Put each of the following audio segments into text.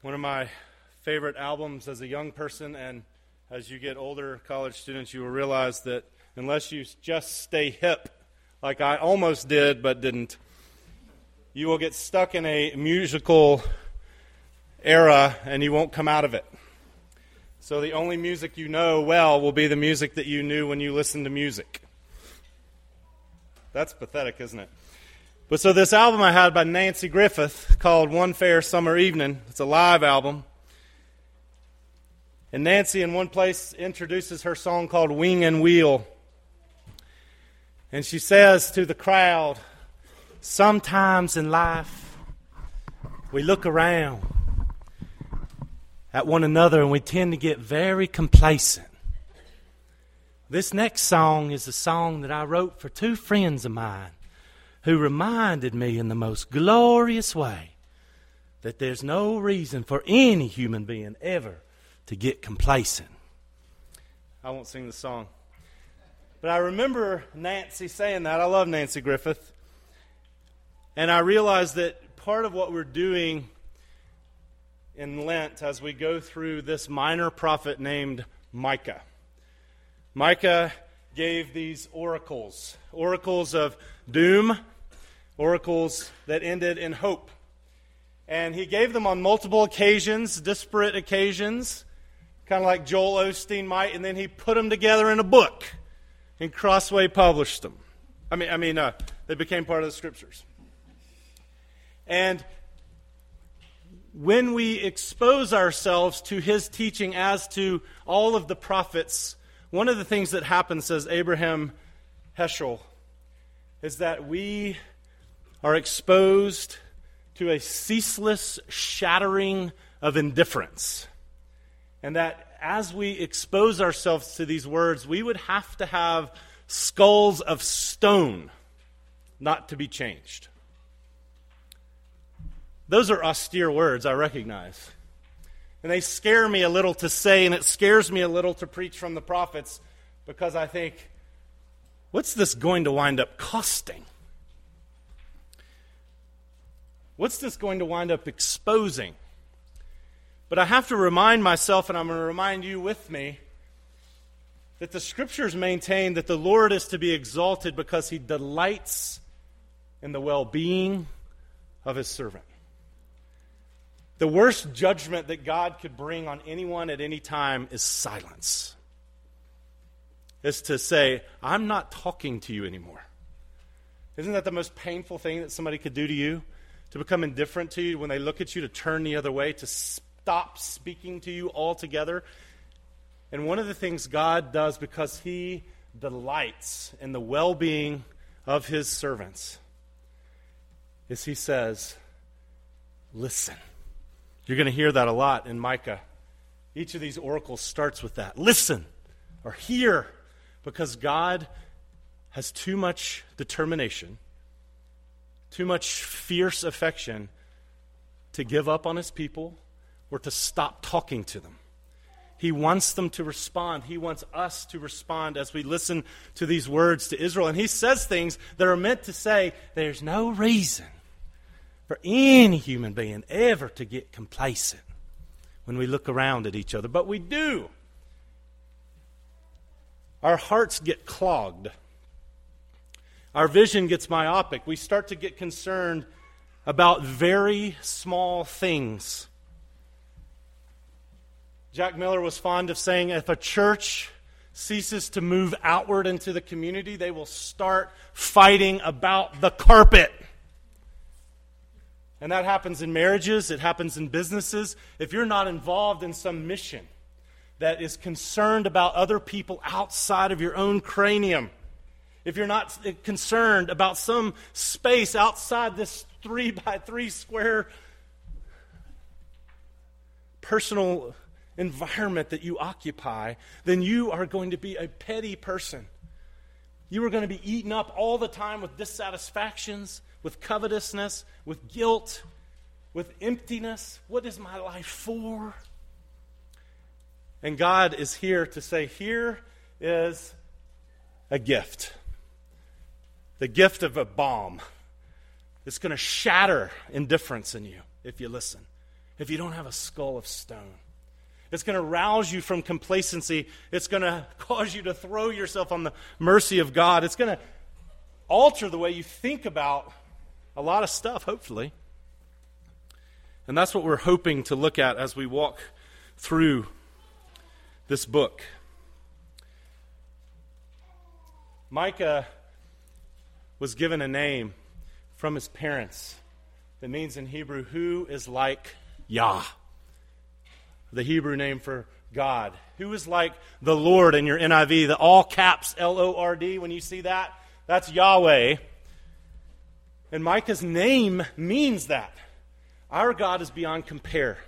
One of my favorite albums as a young person, and as you get older, college students, you will realize that unless you just stay hip, like I almost did but didn't, you will get stuck in a musical era and you won't come out of it. So the only music you know well will be the music that you knew when you listened to music. That's pathetic, isn't it? But so this album I had by Nancy Griffith called One Fair Summer Evening. It's a live album. And Nancy in one place introduces her song called Wing and Wheel. And she says to the crowd, sometimes in life we look around at one another and we tend to get very complacent. This next song is a song that I wrote for two friends of mine, who reminded me in the most glorious way that there's no reason for any human being ever to get complacent. I won't sing the song. But I remember Nancy saying that. I love Nancy Griffith. And I realized that part of what we're doing in Lent as we go through this minor prophet named Micah. Micah gave these oracles, oracles of doom, oracles that ended in hope. And he gave them on multiple occasions, disparate occasions, kind of like Joel Osteen might, and then he put them together in a book, and Crossway published them. They became part of the Scriptures. And when we expose ourselves to his teaching as to all of the prophets, one of the things that happens, says Abraham Heschel, is that we are exposed to a ceaseless shattering of indifference. And that as we expose ourselves to these words, we would have to have skulls of stone not to be changed. Those are austere words, I recognize. And they scare me a little to say, and it scares me a little to preach from the prophets, because I think, what's this going to wind up costing? What's this going to wind up exposing? But I have to remind myself, and I'm going to remind you with me, that the Scriptures maintain that the Lord is to be exalted because he delights in the well-being of his servant. The worst judgment that God could bring on anyone at any time is silence. It's to say, I'm not talking to you anymore. Isn't that the most painful thing that somebody could do to you? To become indifferent to you when they look at you, to turn the other way, to stop speaking to you altogether. And one of the things God does, because he delights in the well-being of his servants, is he says, listen. You're going to hear that a lot in Micah. Each of these oracles starts with that. Listen or hear, because God has too much determination, too much fierce affection to give up on his people or to stop talking to them. He wants them to respond. He wants us to respond as we listen to these words to Israel. And he says things that are meant to say there's no reason for any human being ever to get complacent when we look around at each other. But we do. Our hearts get clogged. Our vision gets myopic. We start to get concerned about very small things. Jack Miller was fond of saying, if a church ceases to move outward into the community, they will start fighting about the carpet. And that happens in marriages. It happens in businesses. If you're not involved in some mission that is concerned about other people outside of your own cranium, if you're not concerned about some space outside this 3x3 square personal environment that you occupy, then you are going to be a petty person. You are going to be eaten up all the time with dissatisfactions, with covetousness, with guilt, with emptiness. What is my life for? And God is here to say, here is a gift. The gift of a bomb. It's going to shatter indifference in you if you listen. if you don't have a skull of stone. It's going to rouse you from complacency. It's going to cause you to throw yourself on the mercy of God. It's going to alter the way you think about a lot of stuff, hopefully. And that's what we're hoping to look at as we walk through this book. Micah was given a name from his parents that means in Hebrew, who is like Yah, the Hebrew name for God. Who is like the Lord in your NIV, the all caps L-O-R-D, when you see that, that's Yahweh. And Micah's name means that. Our God is beyond compare.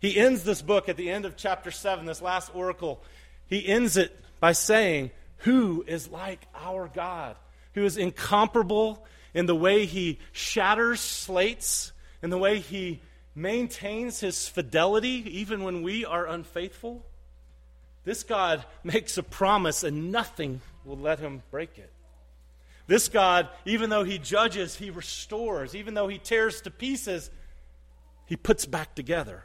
He ends this book at the end of chapter 7, this last oracle. He ends it by saying, who is like our God, who is incomparable in the way he shatters slates, in the way he maintains his fidelity even when we are unfaithful. This God makes a promise and nothing will let him break it. This God, even though he judges, he restores. Even though he tears to pieces, he puts back together.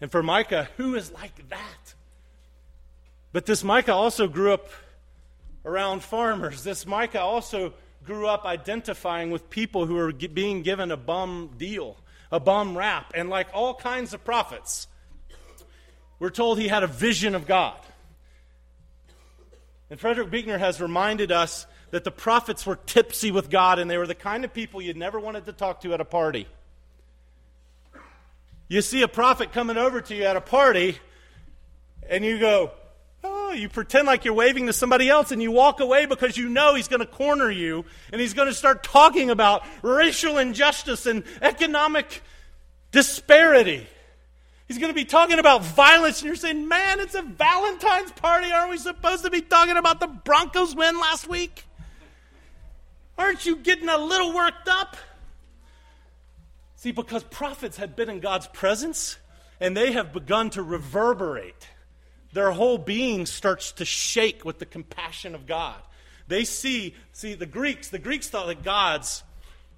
And for Micah, who is like that? But this Micah also grew up around farmers. This Micah also grew up identifying with people who are being given a bum deal, a bum rap. And like all kinds of prophets, we're told he had a vision of God. And Frederick Buechner has reminded us that the prophets were tipsy with God, and they were the kind of people you'd never wanted to talk to at a party. You see a prophet coming over to you at a party, and you go, you pretend like you're waving to somebody else and you walk away because you know he's going to corner you and he's going to start talking about racial injustice and economic disparity. He's going to be talking about violence and you're saying, man, it's a Valentine's party. Aren't we supposed to be talking about the Broncos win last week? Aren't you getting a little worked up? See, because prophets had been in God's presence and they have begun to reverberate. Their whole being starts to shake with the compassion of God. They see the Greeks thought that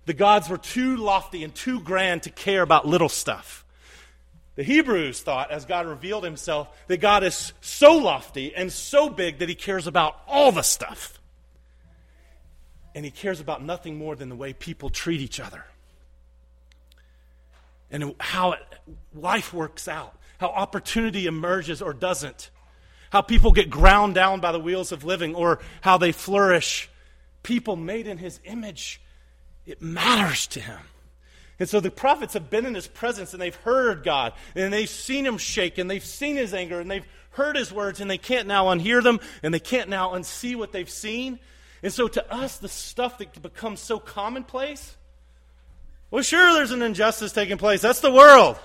the gods were too lofty and too grand to care about little stuff. The Hebrews thought, as God revealed himself, that God is so lofty and so big that he cares about all the stuff. And he cares about nothing more than the way people treat each other. And how life works out. How opportunity emerges or doesn't. How people get ground down by the wheels of living or how they flourish. People made in his image, it matters to him. And so the prophets have been in his presence and they've heard God and they've seen him shake and they've seen his anger and they've heard his words and they can't now unhear them and they can't now unsee what they've seen. And so to us, the stuff that becomes so commonplace, well, sure, there's an injustice taking place. That's the world.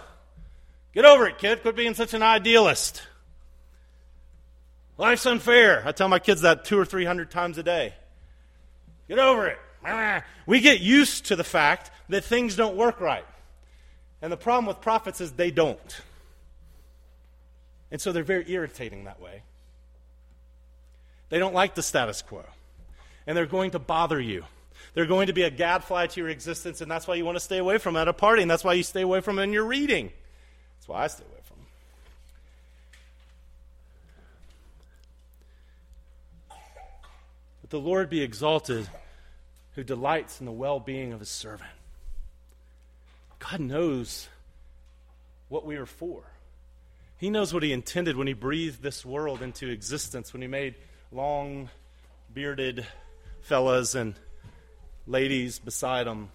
Get over it, kid. Quit being such an idealist. Life's unfair. I tell my kids that 200 or 300 times a day. Get over it. We get used to the fact that things don't work right. And the problem with prophets is they don't. And so they're very irritating that way. They don't like the status quo. And they're going to bother you. They're going to be a gadfly to your existence, and that's why you want to stay away from them at a party, and that's why you stay away from them in your reading. That's why I stay away from him. But the Lord be exalted, who delights in the well-being of his servant. God knows what we are for. He knows what he intended when he breathed this world into existence, when he made long-bearded fellas and ladies beside him,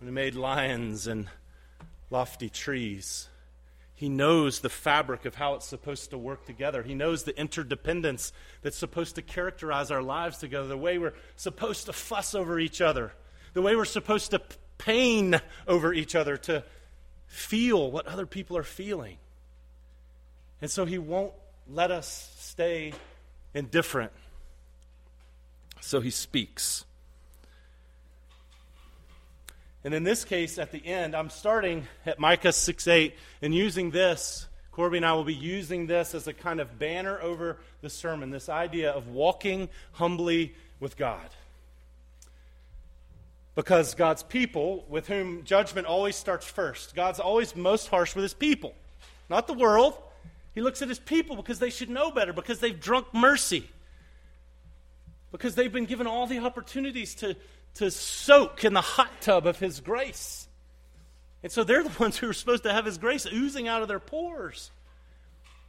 when he made lions and lofty trees. He knows the fabric of how it's supposed to work together. He knows the interdependence that's supposed to characterize our lives together, the way we're supposed to fuss over each other, the way we're supposed to pain over each other, to feel what other people are feeling. And so he won't let us stay indifferent. So he speaks. And in this case, at the end, I'm starting at Micah 6:8 and using this. Corby and I will be using this as a kind of banner over the sermon, this idea of walking humbly with God. because God's people, with whom judgment always starts first, God's always most harsh with his people, not the world. He looks at his people because they should know better, because they've drunk mercy, because they've been given all the opportunities to soak in the hot tub of his grace. And so they're the ones who are supposed to have his grace oozing out of their pores.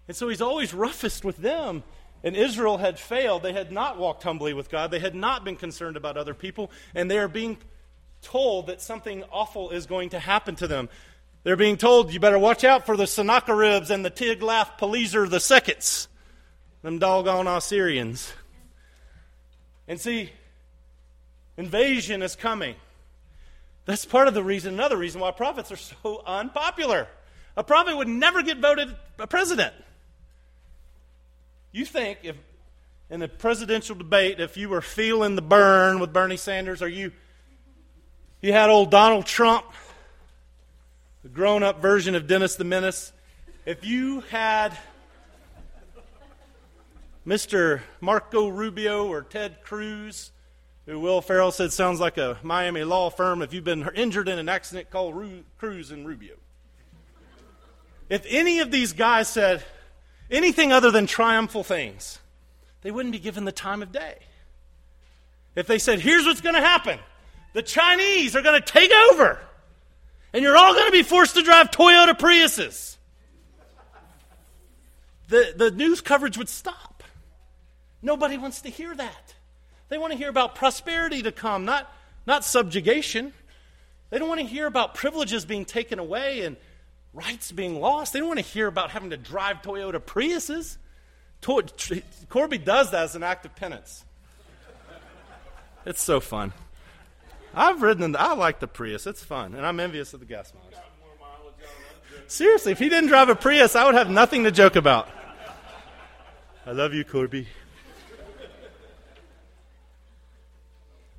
And so he's always roughest with them. And Israel had failed. They had not walked humbly with God. They had not been concerned about other people. And they are being told that something awful is going to happen to them. They're being told, you better watch out for the Sennacheribs and the Tiglath-Pileser the seconds, them doggone Assyrians. And see, invasion is coming. That's part of the reason, another reason why prophets are so unpopular. A prophet would never get voted a president. You think if in a presidential debate, if you were feeling the burn with Bernie Sanders, or you had old Donald Trump, the grown-up version of Dennis the Menace, if you had Mr. Marco Rubio or Ted Cruz, who Will Ferrell said sounds like a Miami law firm, if you've been injured in an accident, call Cruz and Rubio. If any of these guys said anything other than triumphal things, they wouldn't be given the time of day. If they said, here's what's going to happen. The Chinese are going to take over, and you're all going to be forced to drive Toyota Priuses, the news coverage would stop. Nobody wants to hear that. They want to hear about prosperity to come, not subjugation. They don't want to hear about privileges being taken away and rights being lost. They don't want to hear about having to drive Toyota Priuses. Corby does that as an act of penance. It's so fun. I've ridden in I like the Prius. It's fun, and I'm envious of the gas mileage. Seriously, if he didn't drive a Prius, I would have nothing to joke about. I love you, Corby.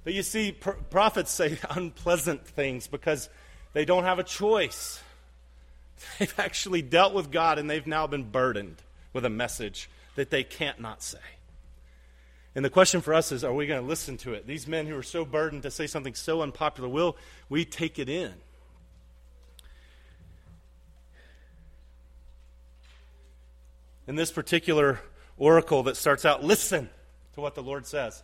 But you see, prophets say unpleasant things because they don't have a choice. They've actually dealt with God, and they've now been burdened with a message that they can't not say. And the question for us is, are we going to listen to it? These men who are so burdened to say something so unpopular, will we take it in? In this particular oracle that starts out, listen to what the Lord says.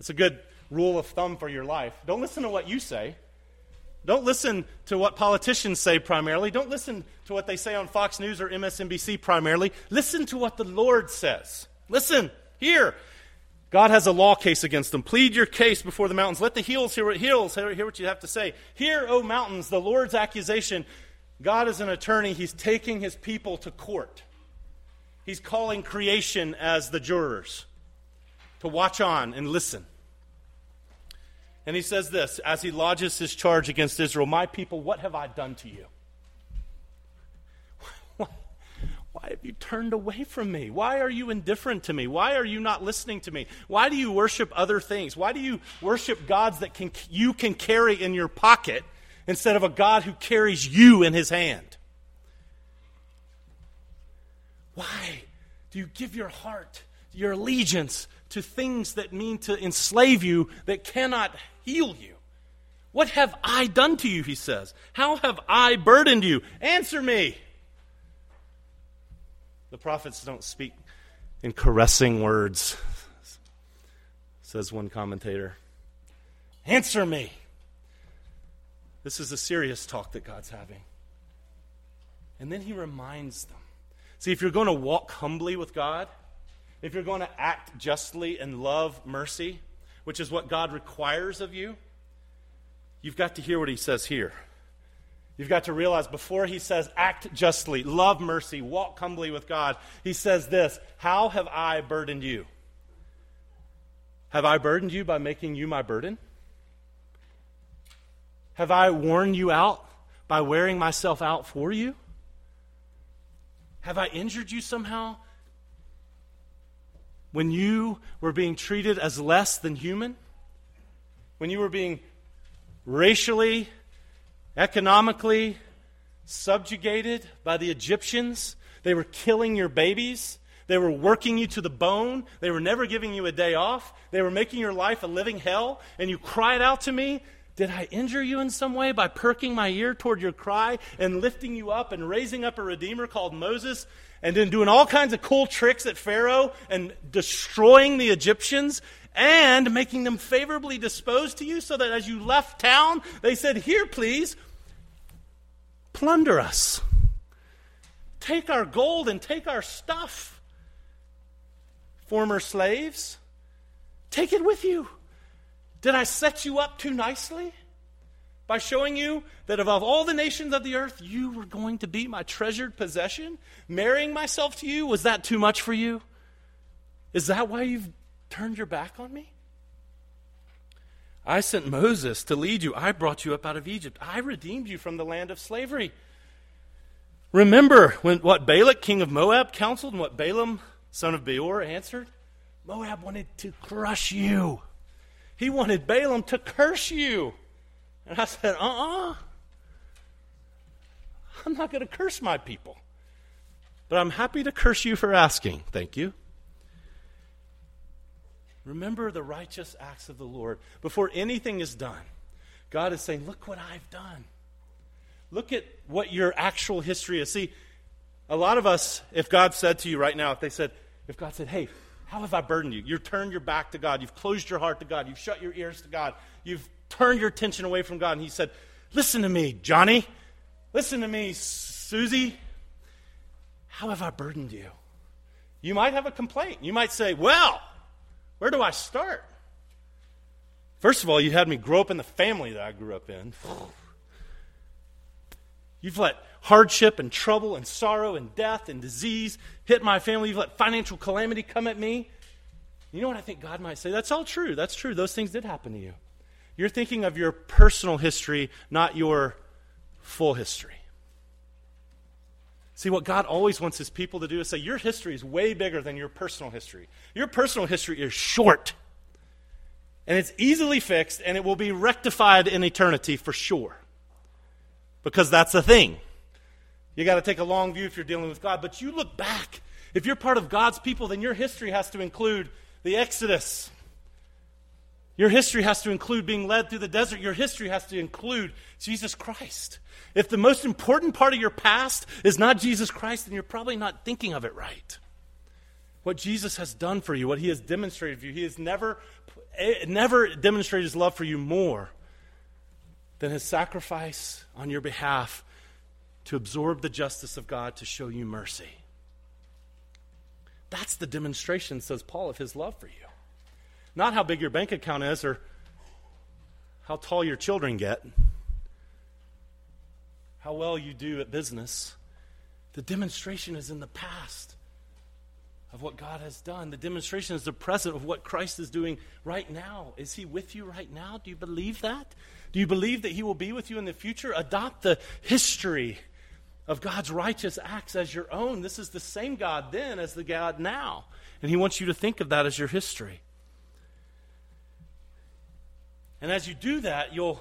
It's a good rule of thumb for your life. Don't listen to what you say. Don't listen to what politicians say primarily. Don't listen to what they say on Fox News or MSNBC primarily. Listen to what the Lord says. Listen, hear. God has a law case against them. Plead your case before the mountains. Let the hills hear what you have to say. Hear, O mountains, the Lord's accusation. God is an attorney. He's taking his people to court. He's calling creation as the jurors to watch on and listen. And he says this, as he lodges his charge against Israel, my people, what have I done to you? Why have you turned away from me? Why are you indifferent to me? Why are you not listening to me? Why do you worship other things? Why do you worship gods that you can carry in your pocket instead of a God who carries you in his hand? Why do you give your heart, your allegiance to things that mean to enslave you, that cannot heal you? What have I done to you, he says. How have I burdened you? Answer me. The prophets don't speak in caressing words, says one commentator. Answer me. This is a serious talk that God's having. And then he reminds them. See, if you're going to walk humbly with God, if you're going to act justly and love mercy, which is what God requires of you, you've got to hear what he says here. You've got to realize before he says act justly, love mercy, walk humbly with God, he says this, how have I burdened you? Have I burdened you by making you my burden? Have I worn you out by wearing myself out for you? Have I injured you somehow? When you were being treated as less than human, when you were being racially, economically subjugated by the Egyptians, they were killing your babies, They were working you to the bone. They were never giving you a day off. They were making your life a living hell. And you cried out to me, did I injure you in some way by perking my ear toward your cry and lifting you up and raising up a redeemer called Moses and then doing all kinds of cool tricks at Pharaoh and destroying the Egyptians and making them favorably disposed to you so that as you left town, they said, here, please, plunder us. Take our gold and take our stuff. Former slaves, take it with you. Did I set you up too nicely by showing you that above all the nations of the earth, you were going to be my treasured possession? Marrying myself to you, was that too much for you? Is that why you've turned your back on me? I sent Moses to lead you. I brought you up out of Egypt. I redeemed you from the land of slavery. Remember when what Balak, king of Moab, counseled and what Balaam, son of Beor, answered? Moab wanted to crush you. He wanted Balaam to curse you. And I said, I'm not going to curse my people. But I'm happy to curse you for asking. Thank you. Remember the righteous acts of the Lord. Before anything is done, God is saying, look what I've done. Look at what your actual history is. See, a lot of us, if God said to you right now, if God said, hey, how have I burdened you? You've turned your back to God. You've closed your heart to God. You've shut your ears to God. You've turned your attention away from God. And he said, listen to me, Johnny. Listen to me, Susie. How have I burdened you? You might have a complaint. You might say, well, where do I start? First of all, you had me grow up in the family that I grew up in. You've let hardship and trouble and sorrow and death and disease hit my family. You've let financial calamity come at me. You know what I think God might say? That's all true. That's true. Those things did happen to you. You're thinking of your personal history, not your full history. See, what God always wants his people to do is say, your history is way bigger than your personal history. Your personal history is short. And it's easily fixed, and it will be rectified in eternity for sure. Because that's the thing. You got to take a long view if you're dealing with God. But you look back. If you're part of God's people, then your history has to include the Exodus. Your history has to include being led through the desert. Your history has to include Jesus Christ. If the most important part of your past is not Jesus Christ, then you're probably not thinking of it right. What Jesus has done for you, what he has demonstrated for you, he has never demonstrated his love for you more than his sacrifice on your behalf to absorb the justice of God to show you mercy. That's the demonstration, says Paul, of his love for you. Not how big your bank account is or how tall your children get, how well you do at business. The demonstration is in the past of what God has done. The demonstration is the present of what Christ is doing right now. Is he with you right now? Do you believe that? Do you believe that he will be with you in the future? Adopt the history of God's righteous acts as your own. This is the same God then as the God now. And he wants you to think of that as your history. And as you do that, you'll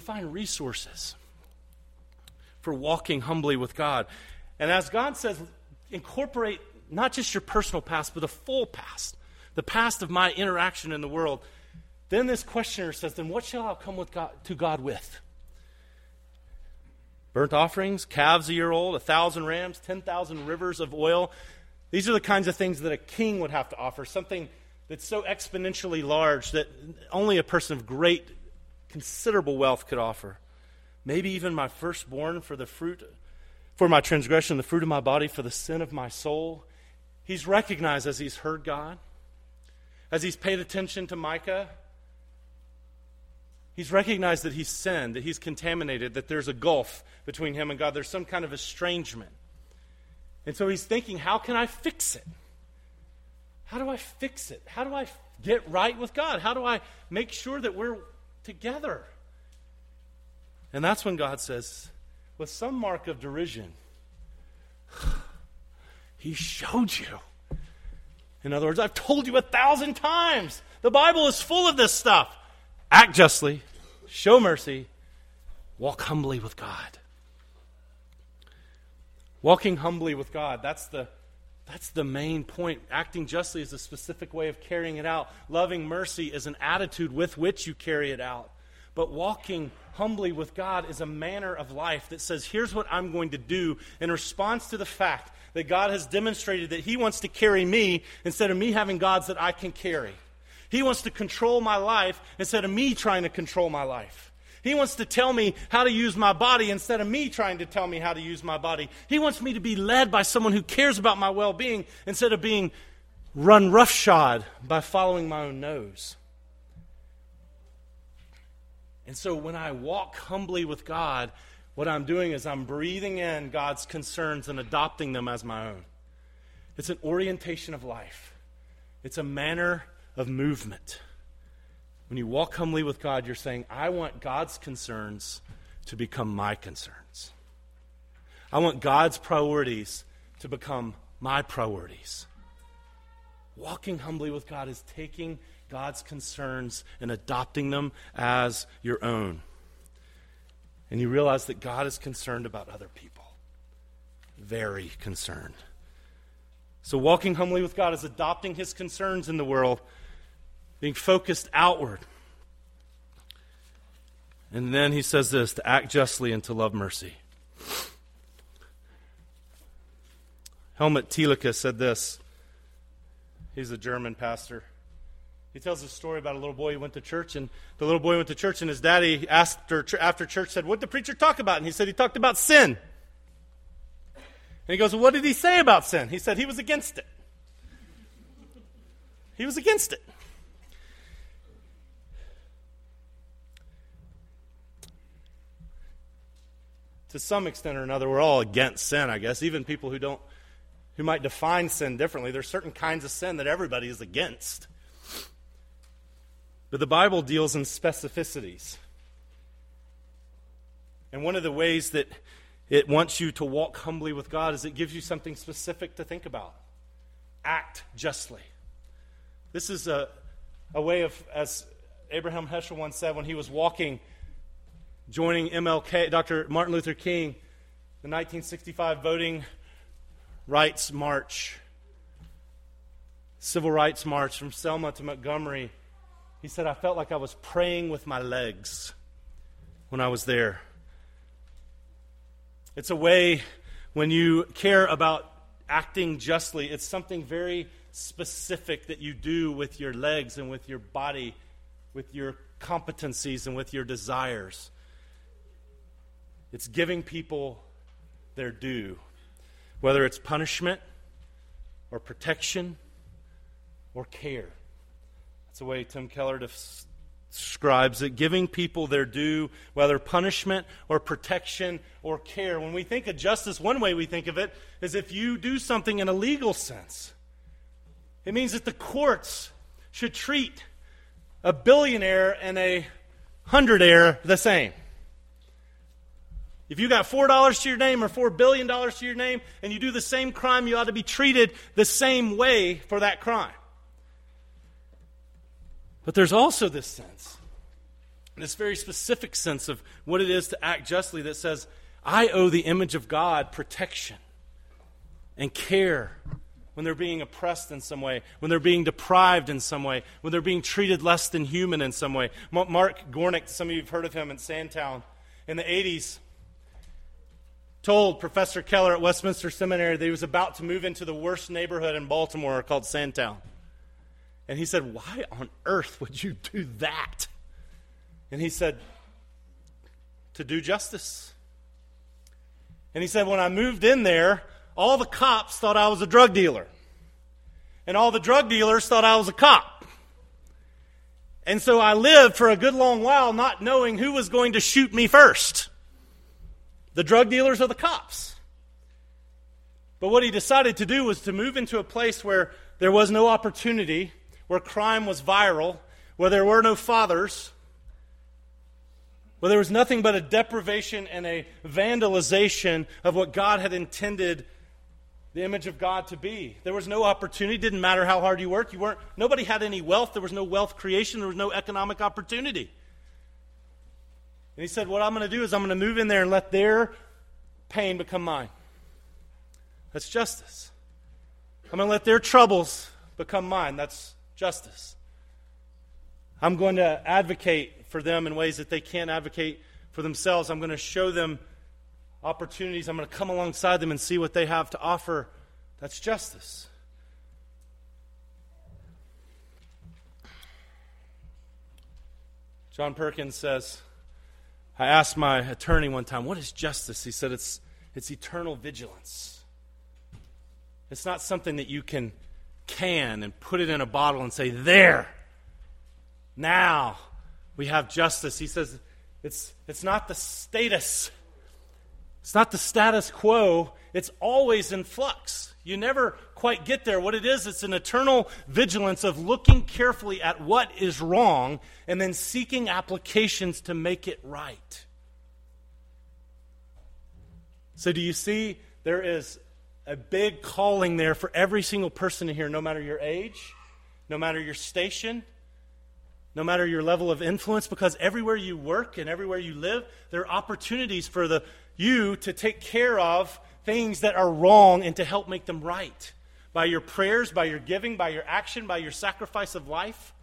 find resources for walking humbly with God. And as God says, incorporate not just your personal past, but a full past. The past of my interaction in the world. Then this questioner says, then what shall I come with God, to God with? Burnt offerings, calves a year old, 1,000 rams, 10,000 rivers of oil. These are the kinds of things that a king would have to offer. Something that's so exponentially large that only a person of great, considerable wealth could offer. Maybe even my firstborn for my transgression, the fruit of my body, for the sin of my soul. He's recognized as he's heard God. As he's paid attention to Micah, he's recognized that he's sinned, that he's contaminated, that there's a gulf between him and God. There's some kind of estrangement. And so he's thinking, how can I fix it? How do I fix it? How do I get right with God? How do I make sure that we're together? And that's when God says, with some mark of derision, he showed you. In other words, I've told you 1,000 times. The Bible is full of this stuff. Act justly, show mercy, walk humbly with God. Walking humbly with God, that's the main point. Acting justly is a specific way of carrying it out. Loving mercy is an attitude with which you carry it out. But walking humbly with God is a manner of life that says, here's what I'm going to do in response to the fact that God has demonstrated that he wants to carry me instead of me having gods that I can carry. He wants to control my life instead of me trying to control my life. He wants to tell me how to use my body instead of me trying to tell me how to use my body. He wants me to be led by someone who cares about my well-being instead of being run roughshod by following my own nose. And so when I walk humbly with God, what I'm doing is I'm breathing in God's concerns and adopting them as my own. It's an orientation of life. It's a manner of movement. When you walk humbly with God, you're saying, I want God's concerns to become my concerns. I want God's priorities to become my priorities. Walking humbly with God is taking God's concerns and adopting them as your own. And you realize that God is concerned about other people. Very concerned. So walking humbly with God is adopting his concerns in the world, being focused outward. And then he says this, to act justly and to love mercy. Helmut Thielicke said this. He's a German pastor. He tells a story about a little boy who went to church, and the little boy went to church, and his daddy asked her after church, said, what did the preacher talk about? And he said, he talked about sin. And he goes, well, what did he say about sin? He said, he was against it. He was against it. To some extent or another, we're all against sin, I guess. Even people who might define sin differently, there's certain kinds of sin that everybody is against. But the Bible deals in specificities. And one of the ways that it wants you to walk humbly with God is it gives you something specific to think about. Act justly. This is a way of, as Abraham Heschel once said when he was walking, joining MLK, Dr. Martin Luther King, the 1965 Voting Rights March, Civil Rights March from Selma to Montgomery. He said, I felt like I was praying with my legs when I was there. It's a way when you care about acting justly, it's something very specific that you do with your legs and with your body, with your competencies and with your desires. It's giving people their due, whether it's punishment or protection or care. That's the way Tim Keller describes it, giving people their due, whether punishment or protection or care. When we think of justice, one way we think of it is if you do something in a legal sense. It means that the courts should treat a billionaire and a hundredaire the same. If you got $4 to your name or $4 billion to your name and you do the same crime, you ought to be treated the same way for that crime. But there's also this sense, this very specific sense of what it is to act justly that says, I owe the image of God protection and care when they're being oppressed in some way, when they're being deprived in some way, when they're being treated less than human in some way. Mark Gornick, some of you have heard of him in Sandtown, in the 80s, told Professor Keller at Westminster Seminary that he was about to move into the worst neighborhood in Baltimore called Sandtown. And he said, why on earth would you do that? And he said, to do justice. And he said, when I moved in there, all the cops thought I was a drug dealer. And all the drug dealers thought I was a cop. And so I lived for a good long while not knowing who was going to shoot me first. The drug dealers or the cops. But what he decided to do was to move into a place where there was no opportunity, where crime was viral, where there were no fathers, where there was nothing but a deprivation and a vandalization of what God had intended the image of God to be. There was no opportunity. It didn't matter how hard you worked. Nobody had any wealth. There was no wealth creation. There was no economic opportunity. And he said, what I'm going to do is I'm going to move in there and let their pain become mine. That's justice. I'm going to let their troubles become mine. That's justice. I'm going to advocate for them in ways that they can't advocate for themselves. I'm going to show them opportunities. I'm going to come alongside them and see what they have to offer. That's justice. John Perkins says, I asked my attorney one time, what is justice? He said, it's eternal vigilance. It's not something that you can and put it in a bottle and say, there, now we have justice. He says, it's not the status. It's not the status quo. It's always in flux. You never quite get there. What it is, it's an eternal vigilance of looking carefully at what is wrong and then seeking applications to make it right. So do you see there is a big calling there for every single person in here, no matter your age, no matter your station, no matter your level of influence, because everywhere you work and everywhere you live, there are opportunities for you to take care of things that are wrong and to help make them right by your prayers, by your giving, by your action, by your sacrifice of life.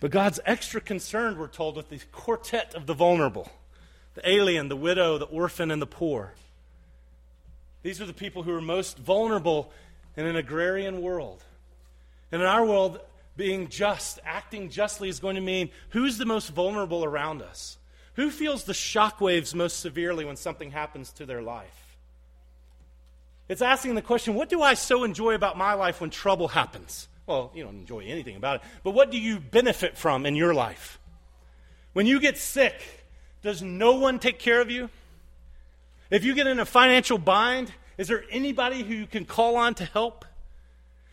But God's extra concerned, we're told, with the quartet of the vulnerable, the alien, the widow, the orphan, and the poor. These are the people who are most vulnerable in an agrarian world. And in our world, being just, acting justly is going to mean who's the most vulnerable around us? Who feels the shockwaves most severely when something happens to their life? It's asking the question, what do I so enjoy about my life when trouble happens? Well, you don't enjoy anything about it, but what do you benefit from in your life? When you get sick, does no one take care of you? If you get in a financial bind, is there anybody who you can call on to help?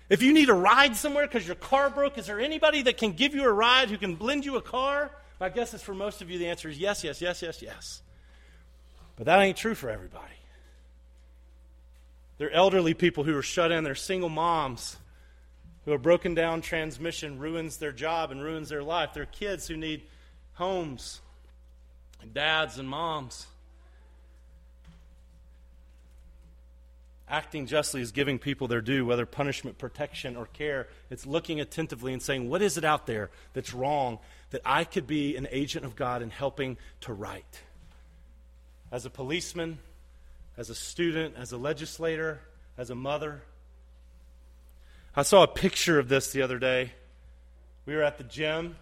If you need a ride somewhere because your car broke, is there anybody that can give you a ride, who can lend you a car? My guess is for most of you the answer is yes, yes, yes, yes, yes. But that ain't true for everybody. There are elderly people who are shut in. There are single moms who a broken down transmission ruins their job and ruins their life. There are kids who need homes, and dads and moms. Acting justly is giving people their due, whether punishment, protection, or care. It's looking attentively and saying, what is it out there that's wrong that I could be an agent of God in helping to right? As a policeman, as a student, as a legislator, as a mother. I saw a picture of this the other day. We were at the gym.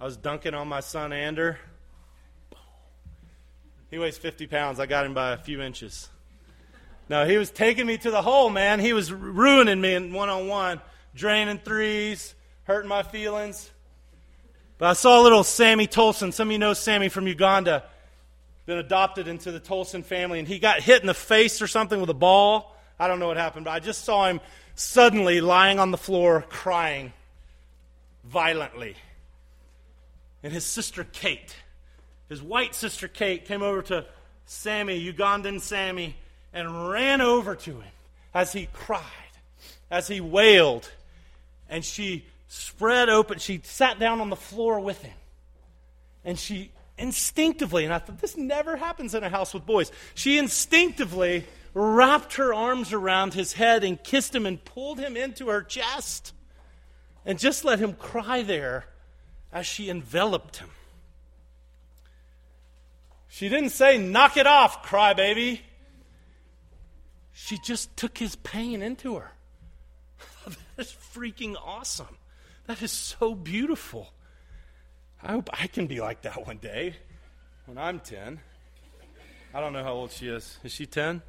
I was dunking on my son, Ander. He weighs 50 pounds. I got him by a few inches. No, he was taking me to the hole, man. He was ruining me in one-on-one, draining threes, hurting my feelings. But I saw a little Sammy Tolson. Some of you know Sammy from Uganda. Been adopted into the Tolson family, and he got hit in the face or something with a ball. I don't know what happened, but I just saw him suddenly lying on the floor crying violently. And his sister Kate, his white sister Kate, came over to Sammy, Ugandan Sammy, and ran over to him as he cried, as he wailed. And she spread open, she sat down on the floor with him. And she instinctively, and I thought this never happens in a house with boys, she instinctively wrapped her arms around his head and kissed him and pulled him into her chest and just let him cry there as she enveloped him. She didn't say, knock it off, crybaby. She just took his pain into her. That's freaking awesome. That is so beautiful. I hope I can be like that one day when I'm 10. I don't know how old she is. Is she 10?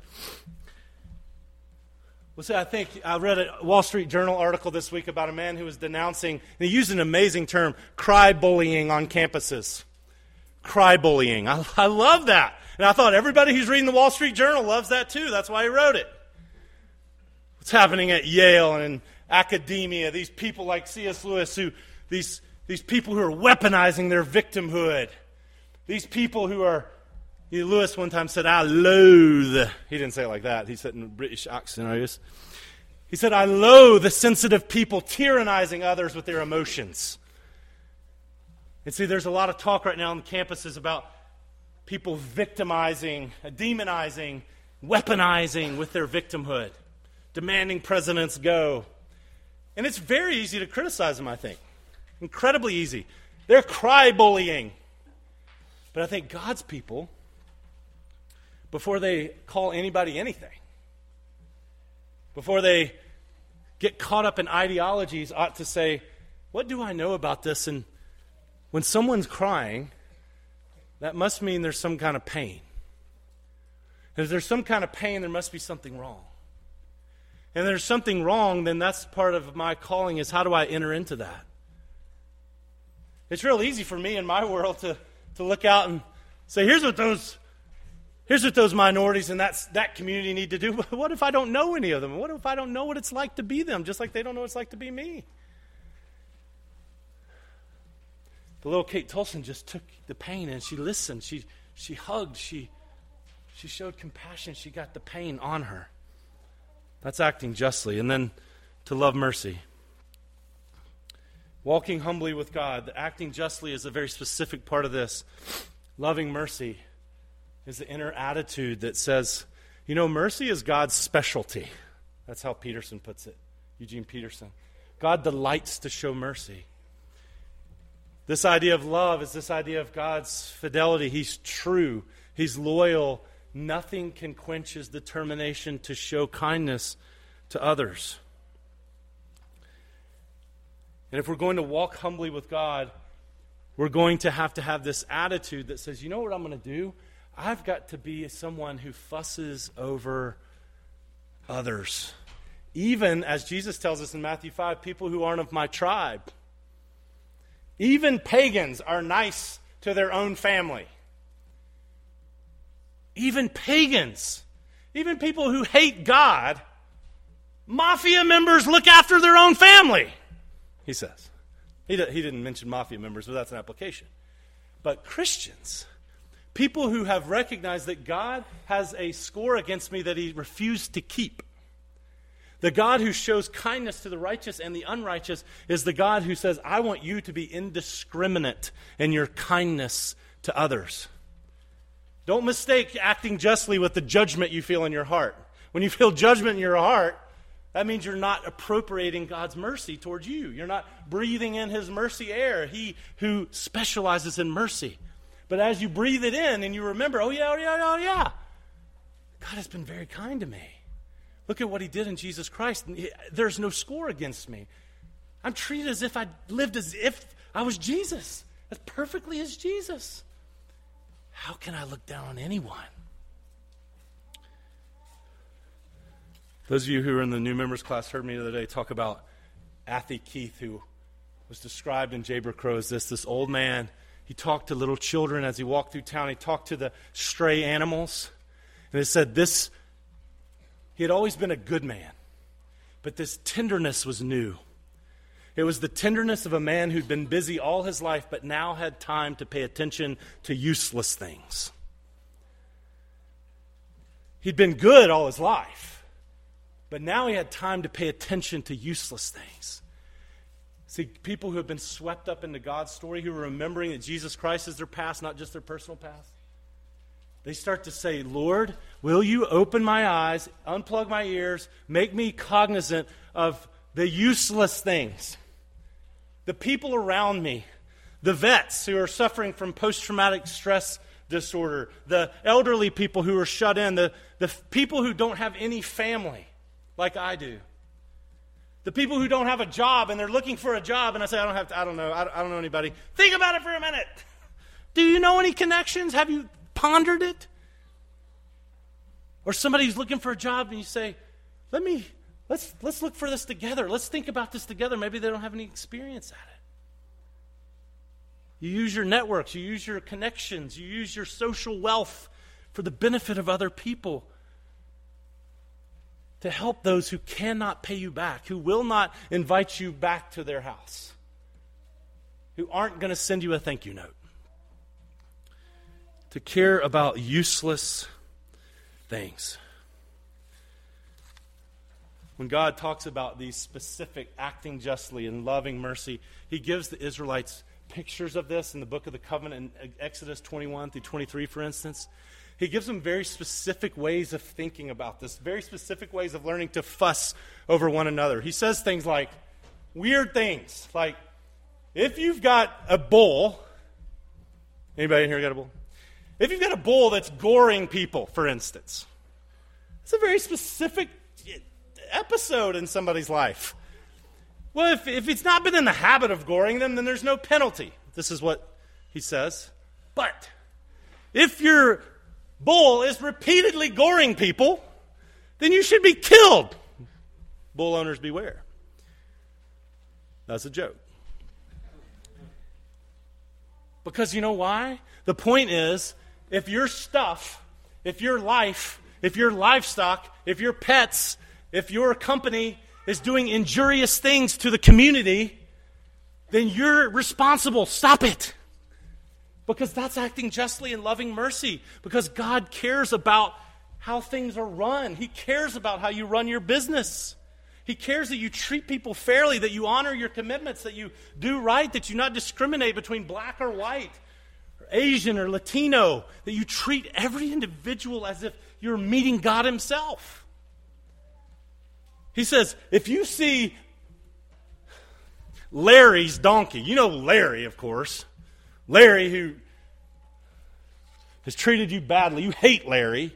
Well, see, I think I read a Wall Street Journal article this week about a man who was denouncing, and he used an amazing term, cry-bullying on campuses. Cry-bullying. I love that. And I thought everybody who's reading the Wall Street Journal loves that too. That's why he wrote it. What's happening at Yale and in academia, these people like C.S. Lewis, who these people who are weaponizing their victimhood. These people who are, Lewis one time said, I loathe. He didn't say it like that. He said in a British accent, I guess. He said, I loathe the sensitive people tyrannizing others with their emotions. And see, there's a lot of talk right now on campuses about people victimizing, demonizing, weaponizing with their victimhood, demanding presidents go. And it's very easy to criticize them, I think. Incredibly easy. They're cry-bullying. But I think God's people, before they call anybody anything, before they get caught up in ideologies, ought to say, what do I know about this? And when someone's crying, that must mean there's some kind of pain. And if there's some kind of pain, there must be something wrong. And if there's something wrong, then that's part of my calling is how do I enter into that? It's real easy for me in my world to look out and say, here's what those minorities and that community need to do. But what if I don't know any of them? What if I don't know what it's like to be them, just like they don't know what it's like to be me? The little Kate Tolson just took the pain and she listened. She hugged. She showed compassion. She got the pain on her. That's acting justly. And then to love mercy. Walking humbly with God. The acting justly is a very specific part of this. Loving mercy is the inner attitude that says, you know, mercy is God's specialty. That's how Peterson puts it. Eugene Peterson. God delights to show mercy. This idea of love is this idea of God's fidelity. He's true. He's loyal. Nothing can quench his determination to show kindness to others. And if we're going to walk humbly with God, we're going to have this attitude that says, you know what I'm going to do? I've got to be someone who fusses over others. Even, as Jesus tells us in Matthew 5, people who aren't of my tribe. Even pagans are nice to their own family. Even pagans, even people who hate God, mafia members look after their own family, he says. He didn't mention mafia members, but that's an application. But Christians, people who have recognized that God has a score against me that he refused to keep. The God who shows kindness to the righteous and the unrighteous is the God who says, I want you to be indiscriminate in your kindness to others. Don't mistake acting justly with the judgment you feel in your heart. When you feel judgment in your heart, that means you're not appropriating God's mercy towards you. You're not breathing in his mercy air, he who specializes in mercy. But as you breathe it in and you remember, oh yeah, God has been very kind to me. Look at what he did in Jesus Christ. There's no score against me. I'm treated as if I lived as if I was Jesus, as perfectly as Jesus. How can I look down on anyone? Those of you who are in the new members class heard me the other day talk about Athie Keith, who was described in Jaber Crow as this old man. He talked to little children as he walked through town. He talked to the stray animals. And it said this. He had always been a good man, but this tenderness was new. It was the tenderness of a man who'd been busy all his life, but now had time to pay attention to useless things. He'd been good all his life, but now he had time to pay attention to useless things. See, people who have been swept up into God's story, who are remembering that Jesus Christ is their past, not just their personal past, they start to say, Lord, will you open my eyes, unplug my ears, make me cognizant of the useless things, the people around me, the vets who are suffering from post-traumatic stress disorder, the elderly people who are shut in, the people who don't have any family like I do, the people who don't have a job and they're looking for a job, and I say, I don't know anybody. Think about it for a minute. Do you know any connections? Have you pondered it? Or somebody who's looking for a job and you say, let's look for this together. Let's think about this together. Maybe they don't have any experience at it. You use your networks. You use your connections. You use your social wealth for the benefit of other people to help those who cannot pay you back, who will not invite you back to their house, who aren't going to send you a thank you note. To care about useless things. When God talks about these specific acting justly and loving mercy, he gives the Israelites pictures of this in the Book of the Covenant in Exodus 21 through 23, for instance. He gives them very specific ways of thinking about this, very specific ways of learning to fuss over one another. He says things like weird things, like if you've got a bull, anybody in here got a bull? If you've got a bull that's goring people, for instance, it's a very specific episode in somebody's life. Well, if it's not been in the habit of goring them, then there's no penalty. This is what he says. But if your bull is repeatedly goring people, then you should be killed. Bull owners beware. That's a joke. Because you know why? The point is, if your stuff, if your life, if your livestock, if your pets, if your company is doing injurious things to the community, then you're responsible. Stop it. Because that's acting justly and loving mercy. Because God cares about how things are run. He cares about how you run your business. He cares that you treat people fairly, that you honor your commitments, that you do right, that you not discriminate between black or white, or Asian or Latino, that you treat every individual as if you're meeting God himself. He says, if you see Larry's donkey, you know Larry, of course. Larry, who has treated you badly. You hate Larry.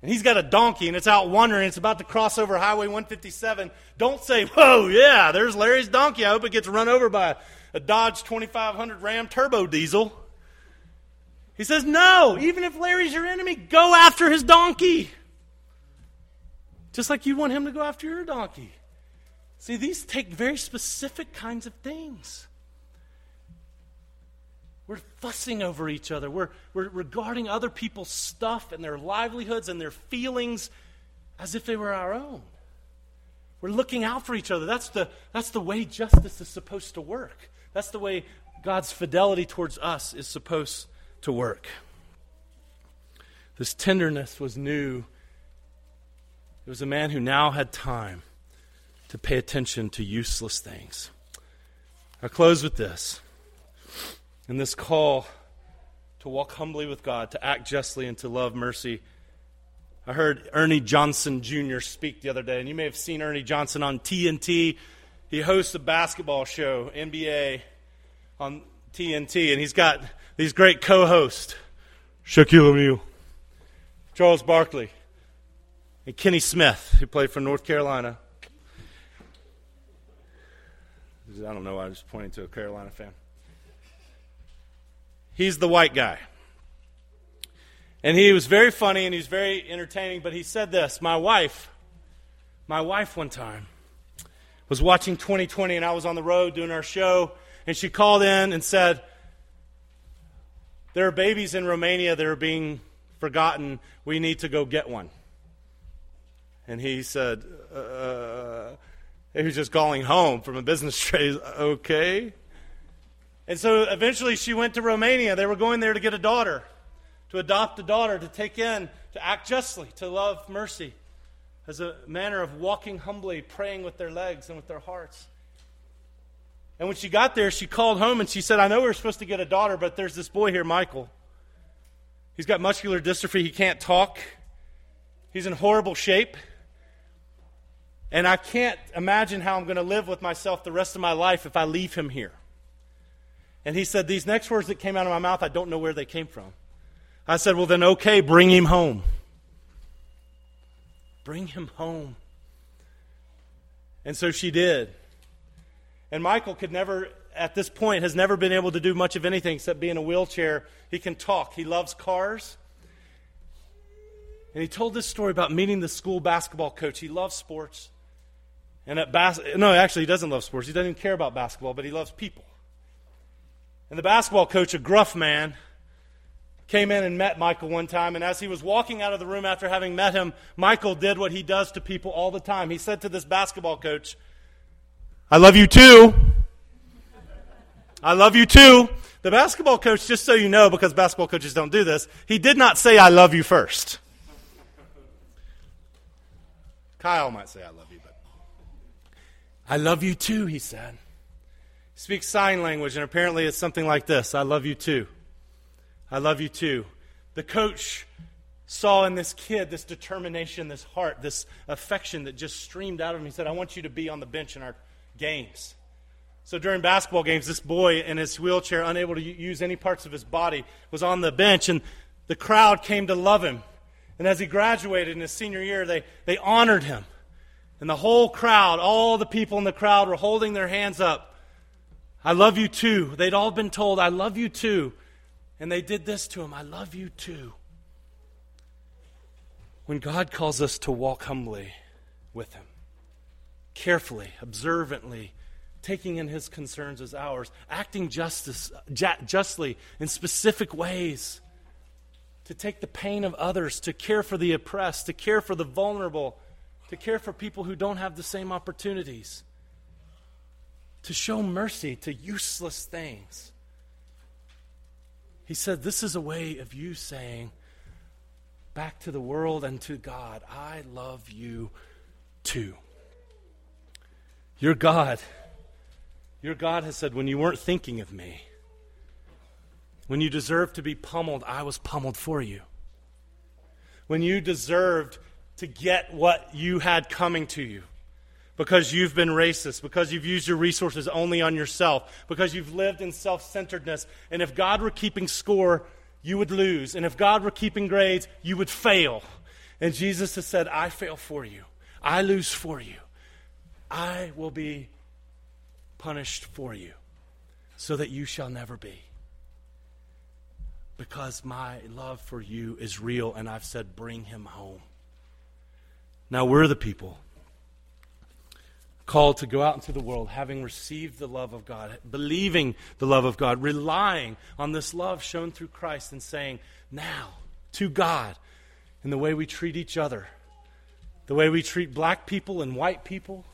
And he's got a donkey, and it's out wandering. It's about to cross over Highway 157. Don't say, whoa, yeah, there's Larry's donkey. I hope it gets run over by a Dodge 2500 Ram turbo diesel. He says, no, even if Larry's your enemy, go after his donkey. Just like you want him to go after your donkey. See, these take very specific kinds of things. We're fussing over each other. We're regarding other people's stuff and their livelihoods and their feelings as if they were our own. We're looking out for each other. That's the way justice is supposed to work. That's the way God's fidelity towards us is supposed to work. This tenderness was new. It was a man who now had time to pay attention to useless things. I'll close with this. And this call to walk humbly with God, to act justly and to love mercy. I heard Ernie Johnson Jr. speak the other day, and you may have seen Ernie Johnson on TNT. He hosts a basketball show, NBA on TNT, and he's got these great co-hosts, Shaquille O'Neal, Charles Barkley, and Kenny Smith, who played for North Carolina. I don't know why I was pointing to a Carolina fan. He's the white guy. And he was very funny and he was very entertaining, but he said this, my wife one time was watching 2020 and I was on the road doing our show, and she called in and said, there are babies in Romania that are being forgotten. We need to go get one. And he said, he was just calling home from a business trip. Okay. And so eventually she went to Romania. They were going there to get a daughter, to adopt a daughter, to take in, to act justly, to love mercy, as a manner of walking humbly, praying with their legs and with their hearts. And when she got there, she called home and she said, I know we were supposed to get a daughter, but there's this boy here, Michael. He's got muscular dystrophy. He can't talk. He's in horrible shape. And I can't imagine how I'm going to live with myself the rest of my life if I leave him here. And he said, these next words that came out of my mouth, I don't know where they came from. I said, well, then, okay, bring him home. Bring him home. And so she did. And Michael could never, at this point, has never been able to do much of anything except be in a wheelchair. He can talk. He loves cars. And he told this story about meeting the school basketball coach. He loves sports. And actually, he doesn't love sports. He doesn't even care about basketball, but he loves people. And the basketball coach, a gruff man, came in and met Michael one time. And as he was walking out of the room after having met him, Michael did what he does to people all the time. He said to this basketball coach, I love you too. I love you too. The basketball coach, just so you know, because basketball coaches don't do this, he did not say I love you first. Kyle might say I love you, but I love you too, he said. speaks sign language, and apparently it's something like this: I love you too. I love you too. The coach saw in this kid this determination, this heart, this affection that just streamed out of him. He said, I want you to be on the bench in our games. So during basketball games, this boy in his wheelchair, unable to use any parts of his body, was on the bench, and the crowd came to love him. And as he graduated in his senior year, they honored him. And the whole crowd, all the people in the crowd were holding their hands up. I love you too. They'd all been told, I love you too. And they did this to him, I love you too. When God calls us to walk humbly with him, carefully, observantly, taking in his concerns as ours, acting justly in specific ways, to take the pain of others, to care for the oppressed, to care for the vulnerable, to care for people who don't have the same opportunities, to show mercy to useless things. He said, this is a way of you saying back to the world and to God, I love you too. Your God has said, when you weren't thinking of me, when you deserved to be pummeled, I was pummeled for you. When you deserved to get what you had coming to you, because you've been racist, because you've used your resources only on yourself, because you've lived in self-centeredness, and if God were keeping score, you would lose. And if God were keeping grades, you would fail. And Jesus has said, I fail for you. I lose for you. I will be punished for you so that you shall never be. Because my love for you is real, and I've said, bring him home. Now we're the people called to go out into the world, having received the love of God, believing the love of God, relying on this love shown through Christ, and saying now to God in the way we treat each other, the way we treat black people and white people,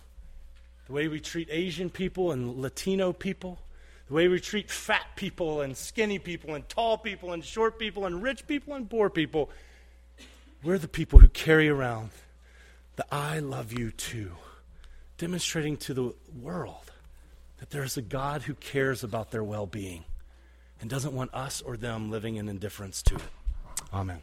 the way we treat Asian people and Latino people, the way we treat fat people and skinny people and tall people and short people and rich people and poor people. We're the people who carry around the I love you too, demonstrating to the world that there is a God who cares about their well-being and doesn't want us or them living in indifference to it. Amen.